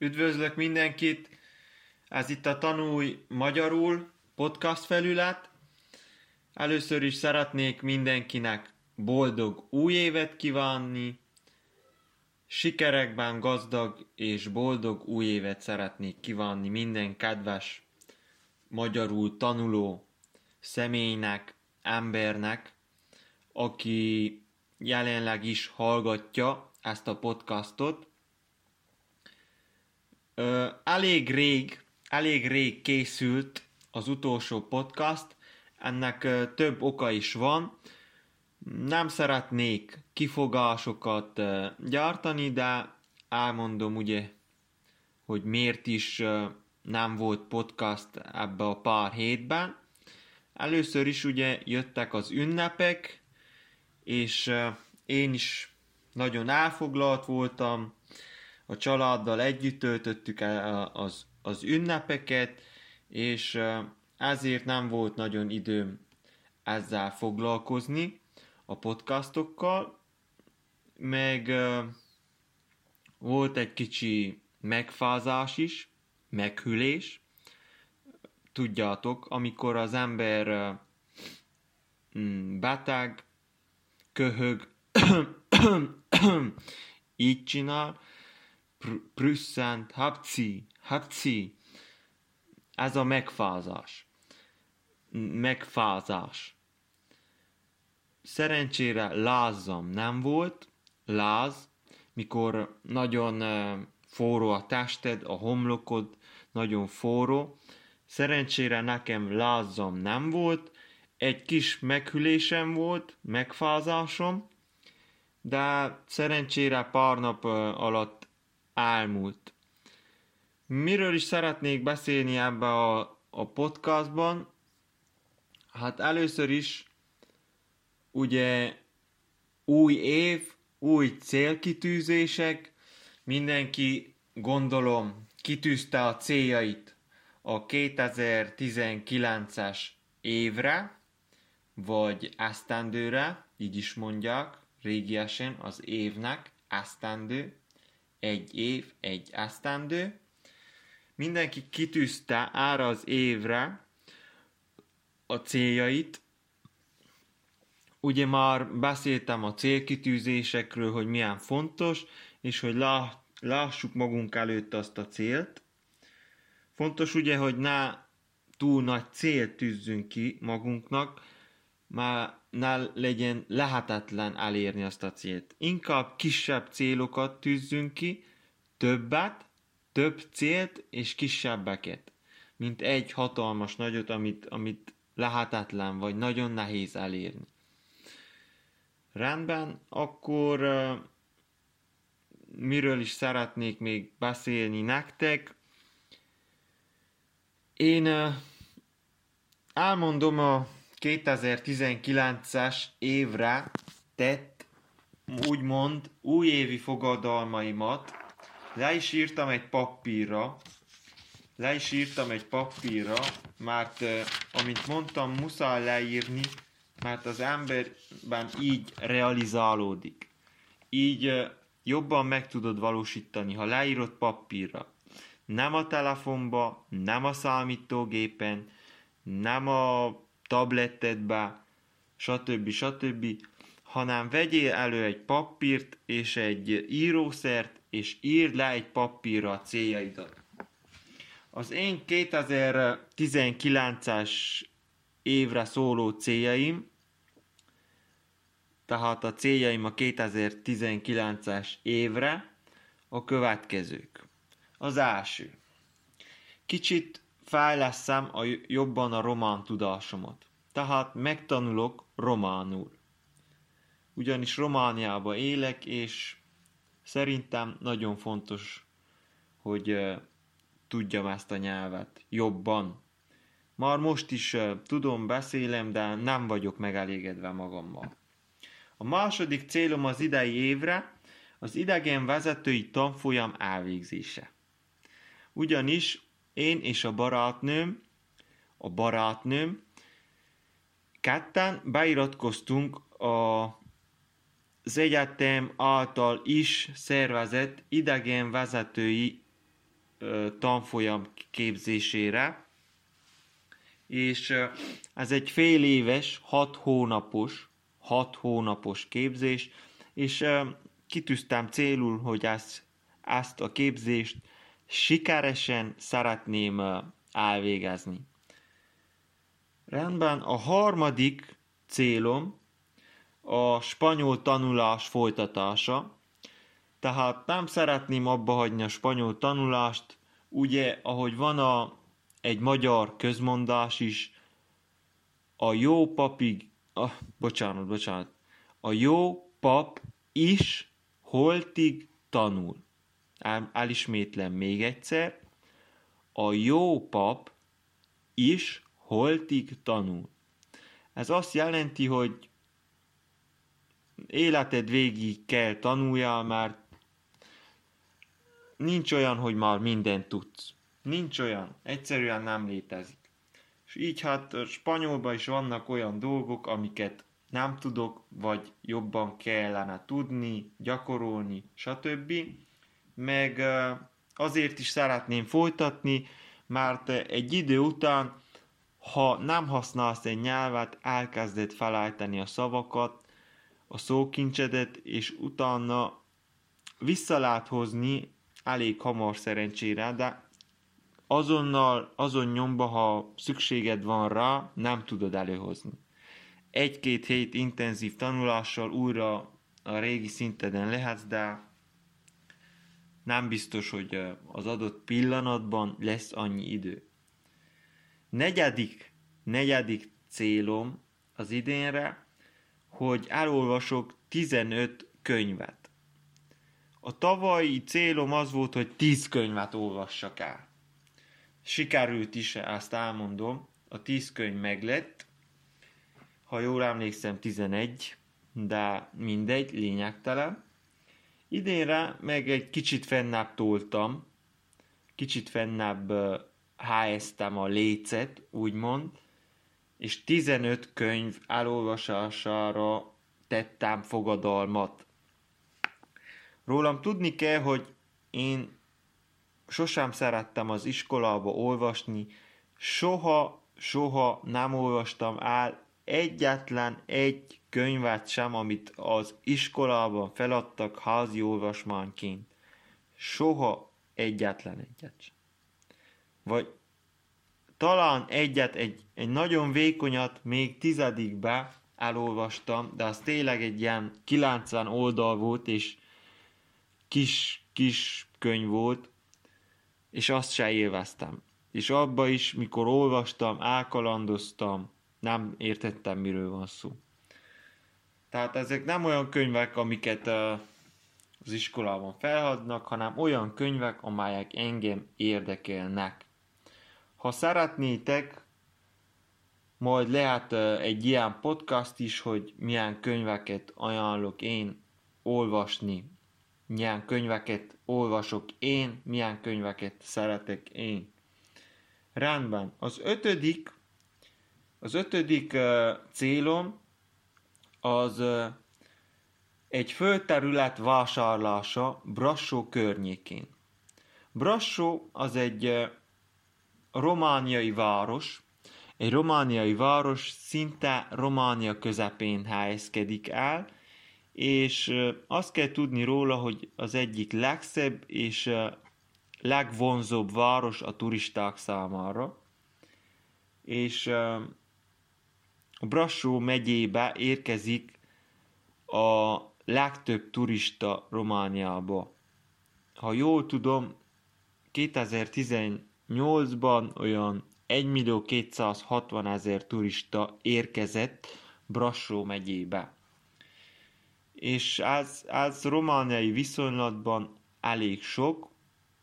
Üdvözlök mindenkit! Ez itt a Tanulj Magyarul podcast felület. Először is szeretnék mindenkinek boldog új évet kívánni. Sikerekben gazdag és boldog új évet szeretnék kívánni minden kedves magyarul tanuló személynek, embernek, aki jelenleg is hallgatja ezt a podcastot. Elég rég készült az utolsó podcast, ennek több oka is van. Nem szeretnék kifogásokat gyártani, de elmondom ugye, hogy miért is nem volt podcast ebbe a pár hétben. Először is ugye jöttek az ünnepek, és én is nagyon elfoglalt voltam, a családdal együtt töltöttük az ünnepeket, és ezért nem volt nagyon időm ezzel foglalkozni a podcastokkal, meg volt egy kicsi megfázás is, meghűlés. Tudjátok, amikor az ember beteg, köhög, így csinál, prüsszent, hapci, ez a megfázás. Szerencsére lázam nem volt, láz, mikor nagyon forró a tested, a homlokod nagyon forró. Szerencsére nekem lázam nem volt, egy kis meghűlésem volt, megfázásom, de szerencsére pár nap alatt elmúlt. Miről is szeretnék beszélni ebben a podcastban? Hát először is ugye új év, új célkitűzések, mindenki gondolom kitűzte a céljait a 2019-es évre, vagy esztendőre, így is mondják régiesen az évnek, esztendő. Egy év, egy esztendő. Mindenki kitűzte erre az évre a céljait. Ugye már beszéltem a célkitűzésekről, hogy milyen fontos, és hogy lássuk magunk előtt azt a célt. Fontos ugye, hogy ne túl nagy célt tűzzünk ki magunknak, már ne legyen lehetetlen elérni azt a célt. Inkább kisebb célokat tűzzünk ki, többet, több célt és kisebbeket, mint egy hatalmas nagyot, amit lehetetlen vagy nagyon nehéz elérni. Rendben, akkor miről is szeretnék még beszélni nektek? Én elmondom a 2019-es évre tett, úgymond, újévi fogadalmaimat. Le is írtam egy papírra, mert, amint mondtam, muszáj leírni, mert az emberben így realizálódik. Így jobban meg tudod valósítani, ha leírod papírra. Nem a telefonba, nem a számítógépen, nem a tablettedbe, stb., hanem vegyél elő egy papírt és egy írószert, és írd le egy papírra a céljaidat. Az én 2019-es évre szóló céljaim, tehát a céljaim a 2019-es évre a következők. Az első. Kicsit fejleszem jobban a román tudásomat. Tehát megtanulok románul. Ugyanis Romániában élek, és szerintem nagyon fontos, hogy tudjam ezt a nyelvet jobban. Már most is tudom, beszélem, de nem vagyok megelégedve magammal. A második célom az idei évre az idegenvezetői tanfolyam elvégzése. Ugyanis én és a barátnőm ketten beiratkoztunk az egyetem által is szervezett idegenvezetői tanfolyam képzésére, és ez egy fél éves, 6 hónapos képzés, és kitűztem célul, hogy ezt a képzést sikeresen szeretném elvégezni. Rendben, a harmadik célom a spanyol tanulás folytatása, tehát nem szeretném abba hagyni a spanyol tanulást, ugye, ahogy van egy magyar közmondás is, a jó pap is holtig tanul. Elismétlem még egyszer, a jó pap is holtig tanul. Ez azt jelenti, hogy életed végig kell tanuljál, mert nincs olyan, hogy már mindent tudsz. Nincs olyan, egyszerűen nem létezik. És így hát spanyolban is vannak olyan dolgok, amiket nem tudok, vagy jobban kellene tudni, gyakorolni, stb. Meg azért is szeretném folytatni, mert egy idő után, ha nem használsz egy nyelvet, elkezded felállítani a szavakat, a szókincsedet, és utána vissza lehet hozni elég hamar szerencsére, de azon nyomba, ha szükséged van rá, nem tudod előhozni. 1-2 hét intenzív tanulással újra a régi szinteden lehetsz, de nem biztos, hogy az adott pillanatban lesz annyi idő. Negyedik célom az idénre, hogy elolvasok 15 könyvet. A tavalyi célom az volt, hogy 10 könyvet olvassak el. Sikerült is, azt elmondom, a 10 könyv meglett, ha jól emlékszem 11, de mindegy, lényegtelen. Idénre meg egy kicsit fennább toltam, kicsit fennább helyeztem a lécet, úgymond, és 15 könyv elolvasására tettem fogadalmat. Rólam tudni kell, hogy én sosem szerettem az iskolába olvasni, soha nem olvastam el egyetlen egy könyvet sem, amit az iskolában feladtak házi olvasmányként. Soha egyetlen egyet sem. Vagy talán egy nagyon vékonyat még 10-ben elolvastam, de az tényleg egy ilyen 90 oldal volt, és kis könyv volt, és azt se élveztem. És abba is, mikor olvastam, elkalandoztam, nem értettem, miről van szó. Tehát ezek nem olyan könyvek, amiket az iskolában felhadnak, hanem olyan könyvek, amelyek engem érdekelnek. Ha szeretnétek, majd lehet egy ilyen podcast is, hogy milyen könyveket ajánlok én olvasni. Milyen könyveket olvasok én, milyen könyveket szeretek én. Rendben, az ötödik célom az egy földterület vásárlása Brassó környékén. Brassó az egy romániai város, szinte Románia közepén helyezkedik el, és azt kell tudni róla, hogy az egyik legszebb és legvonzóbb város a turisták számára. És a Brassó megyébe érkezik a legtöbb turista Romániába. Ha jól tudom, 2018-ban olyan 1.260.000 turista érkezett Brassó megyébe. És ez romániai viszonylatban elég sok,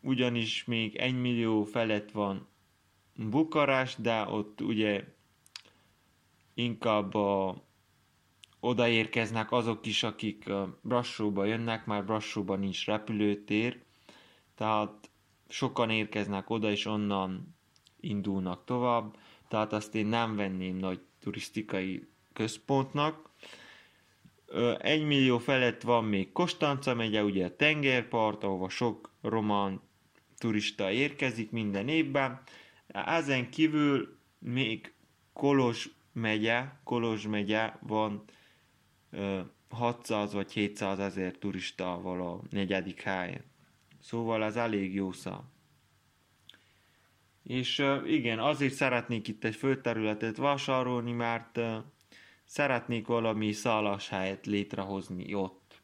ugyanis még 1 millió felett van Bukarest, de ott ugye inkább odaérkeznek azok is, akik Brassóba jönnek, már Brassóban nincs repülőtér, tehát sokan érkeznek oda, és onnan indulnak tovább, tehát azt én nem venném nagy turisztikai központnak. 1 millió felett van még Konstanca megye, ugye a tengerpart, ahova sok román turista érkezik minden évben. Ezen kívül még Kolozs megye van 600 vagy 700 ezer turistával a negyedik helyen. Szóval ez elég jó szám. És igen, azért szeretnék itt egy földterületet vásárolni, mert szeretnék valami szálláshelyet létrehozni ott.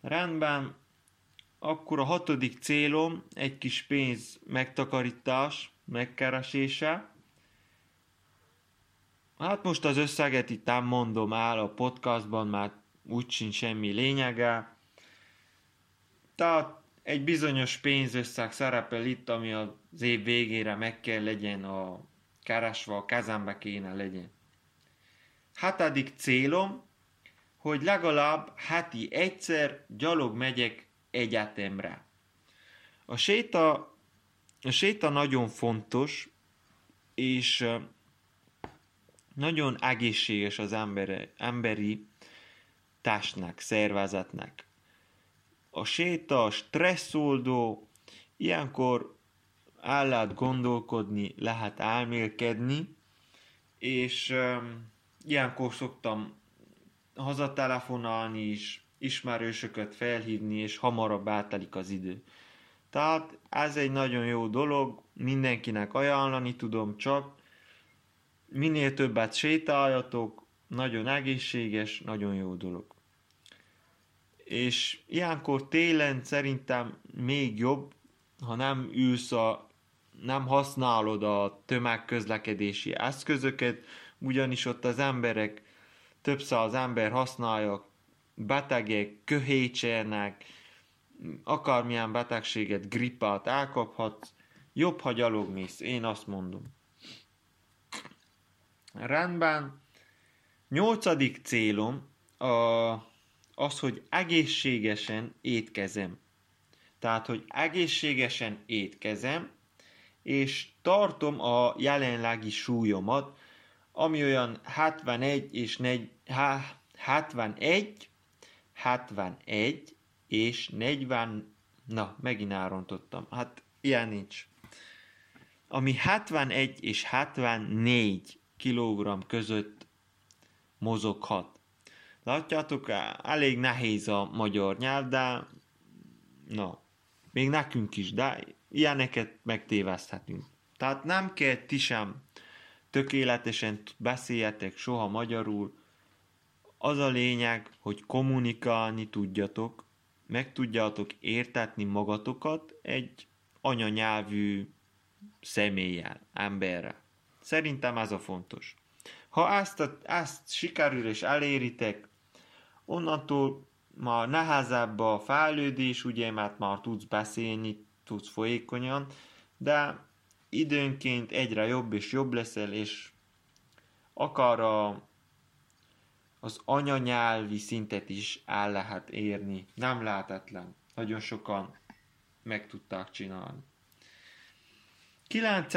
Rendben, akkor a hatodik célom egy kis pénz megtakarítás, megkeresése. Hát most az összeget itt nem mondom el a podcastban, már úgy sincs semmi lényege. Tehát egy bizonyos pénzösszeg szerepel itt, ami az év végére meg kell legyen a keresve, a kezembe kéne legyen. Hetedik célom, hogy legalább heti egyszer gyalog megyek egyetemre. A séta nagyon fontos, és nagyon egészséges az emberi testnek, szervezetnek. A séta stresszoldó, ilyenkor el lehet gondolkodni, lehet álmélkedni, és ilyenkor szoktam hazatelefonálni is, ismerősöket felhívni, és hamarabb eltelik az idő. Tehát ez egy nagyon jó dolog, mindenkinek ajánlani tudom csak. Minél többet sétáljatok, nagyon egészséges, nagyon jó dolog. És ilyenkor télen szerintem még jobb, ha nem ülsz, nem használod a tömegközlekedési eszközöket, ugyanis ott az emberek, több száz ember használják, betegek, köhécsernek, akármilyen betegséget, grippát elkaphatsz, jobb, ha gyalogmész, én azt mondom. Rendben, 8. célom az, hogy egészségesen étkezem. Tehát, hogy egészségesen étkezem, és tartom a jelenlegi súlyomat, ami olyan 71 és 74 kg között mozoghat. Látjátok, elég nehéz a magyar nyelv, de még nekünk is, de ilyeneket megtéveszthetünk. Tehát nem kell ti sem tökéletesen beszéljetek soha magyarul. Az a lényeg, hogy kommunikálni tudjatok, meg tudjátok értetni magatokat egy anyanyelvű személlyel, emberrel. Szerintem ez a fontos. Ha ezt sikerül és eléritek, onnantól már nehezebb a fejlődés, ugye, mert már tudsz beszélni, tudsz folyékonyan, de időnként egyre jobb és jobb leszel, és akár az anyanyelvi szintet is el lehet érni. Nem lehetetlen. Nagyon sokan meg tudták csinálni. 9.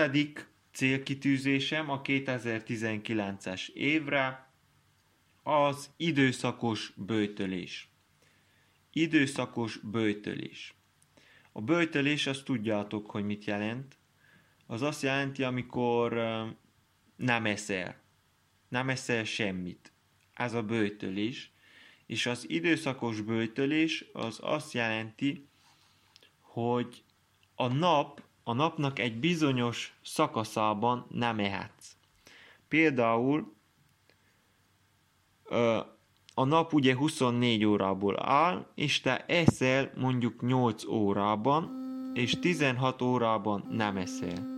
célkitűzésem a 2019-es évre az időszakos böjtölés. Időszakos böjtölés. A böjtölés, azt tudjátok, hogy mit jelent. Az azt jelenti, amikor nem eszel. Nem eszel semmit. Ez a böjtölés. És az időszakos böjtölés az azt jelenti, hogy a napnak egy bizonyos szakaszában nem ehetsz. Például a nap ugye 24 órából áll, és te eszel mondjuk 8 órában, és 16 órában nem eszel.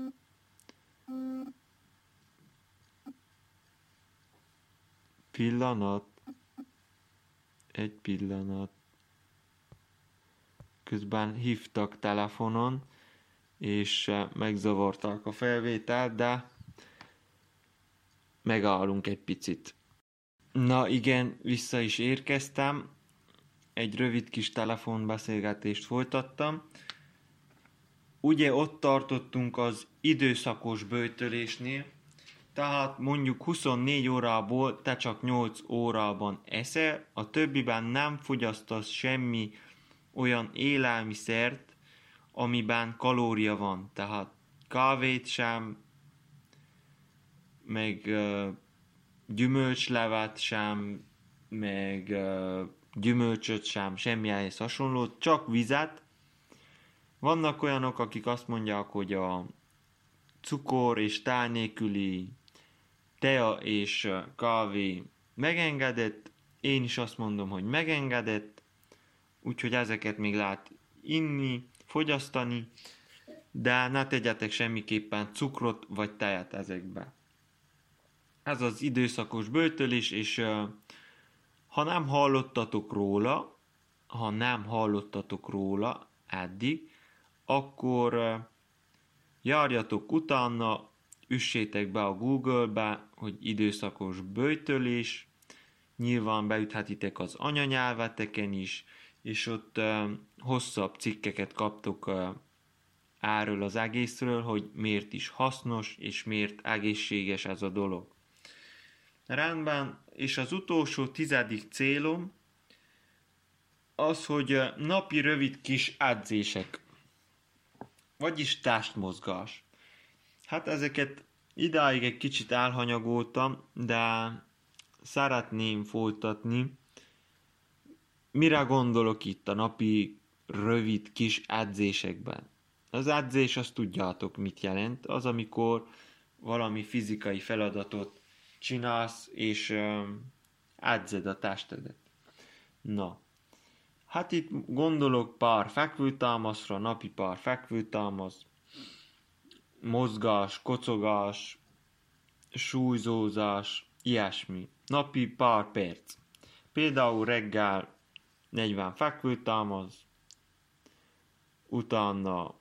Pillanat. Egy pillanat. Közben hívtak telefonon, és megzavarták a felvételt, de megállunk egy picit. Na igen, vissza is érkeztem, egy rövid kis telefonbeszélgetést folytattam. Ugye ott tartottunk az időszakos böjtölésnél, tehát mondjuk 24 órából te csak 8 órában eszel, a többiben nem fogyasztasz semmi olyan élelmiszert, amiben kalória van, tehát kávét sem, meg gyümölcslevet sem, meg gyümölcsöt sem, semmihez hasonlót, csak vizet. Vannak olyanok, akik azt mondják, hogy a cukor és tál nélküli tea és kávé megengedett, én is azt mondom, hogy megengedett, úgyhogy ezeket még lehet inni, fogyasztani, de ne tegyetek semmiképpen cukrot vagy tejet ezekbe. Ez az időszakos böjtölés, és ha nem hallottatok róla eddig, akkor járjatok utána, üssétek be a Google-be, hogy időszakos böjtölés, nyilván beüthetitek az anyanyelveteken is, és ott hosszabb cikkeket kaptok erről az egészről, hogy miért is hasznos, és miért egészséges ez a dolog. Rendben, és az utolsó 10. célom az, hogy napi rövid kis edzések, vagyis testmozgás. Hát ezeket idáig egy kicsit elhanyagoltam, de szeretném folytatni. Mire gondolok itt a napi rövid kis edzésekben? Az edzés, azt tudjátok mit jelent, az amikor valami fizikai feladatot csinálsz és edzed a testedet. Na, hát itt gondolok pár fekvőtámaszra, napi pár fekvőtámasz, mozgás, kocogás, súlyzózás, ilyesmi. Napi pár perc. Például reggel 40 fekvőtámasz, utána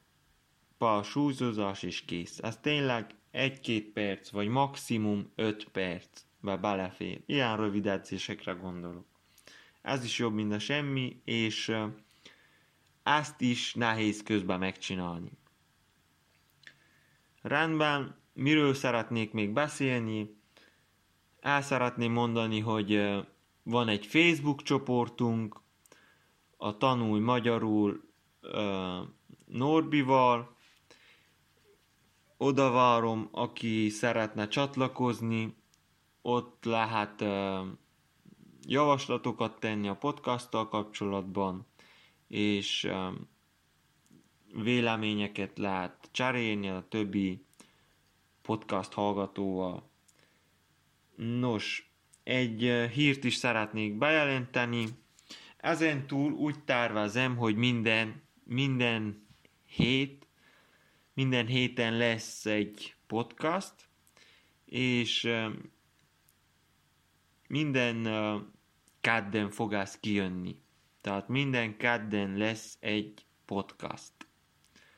pár súlyzózás és kész. Ez tényleg 1-2 perc, vagy maximum 5 percbe belefér. Ilyen rövid edzésekre gondolok. Ez is jobb, mint a semmi, és ezt is nehéz közben megcsinálni. Rendben, miről szeretnék még beszélni? El szeretném mondani, hogy van egy Facebook csoportunk, a Tanulj Magyarul Norbival. Oda várom, aki szeretne csatlakozni, ott lehet javaslatokat tenni a podcasttal kapcsolatban, és véleményeket lehet cserélni a többi podcast hallgatóval. Nos, egy hírt is szeretnék bejelenteni. Ezen túl úgy tervezem, hogy minden héten lesz egy podcast, és minden kedden fog ez kijönni. Tehát minden kedden lesz egy podcast.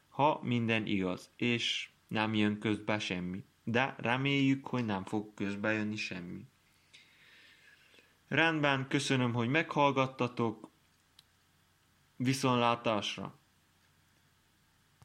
Ha minden igaz, és nem jön közbe semmi. De reméljük, hogy nem fog közbe jönni semmi. Rendben, köszönöm, hogy meghallgattatok. Viszontlátásra!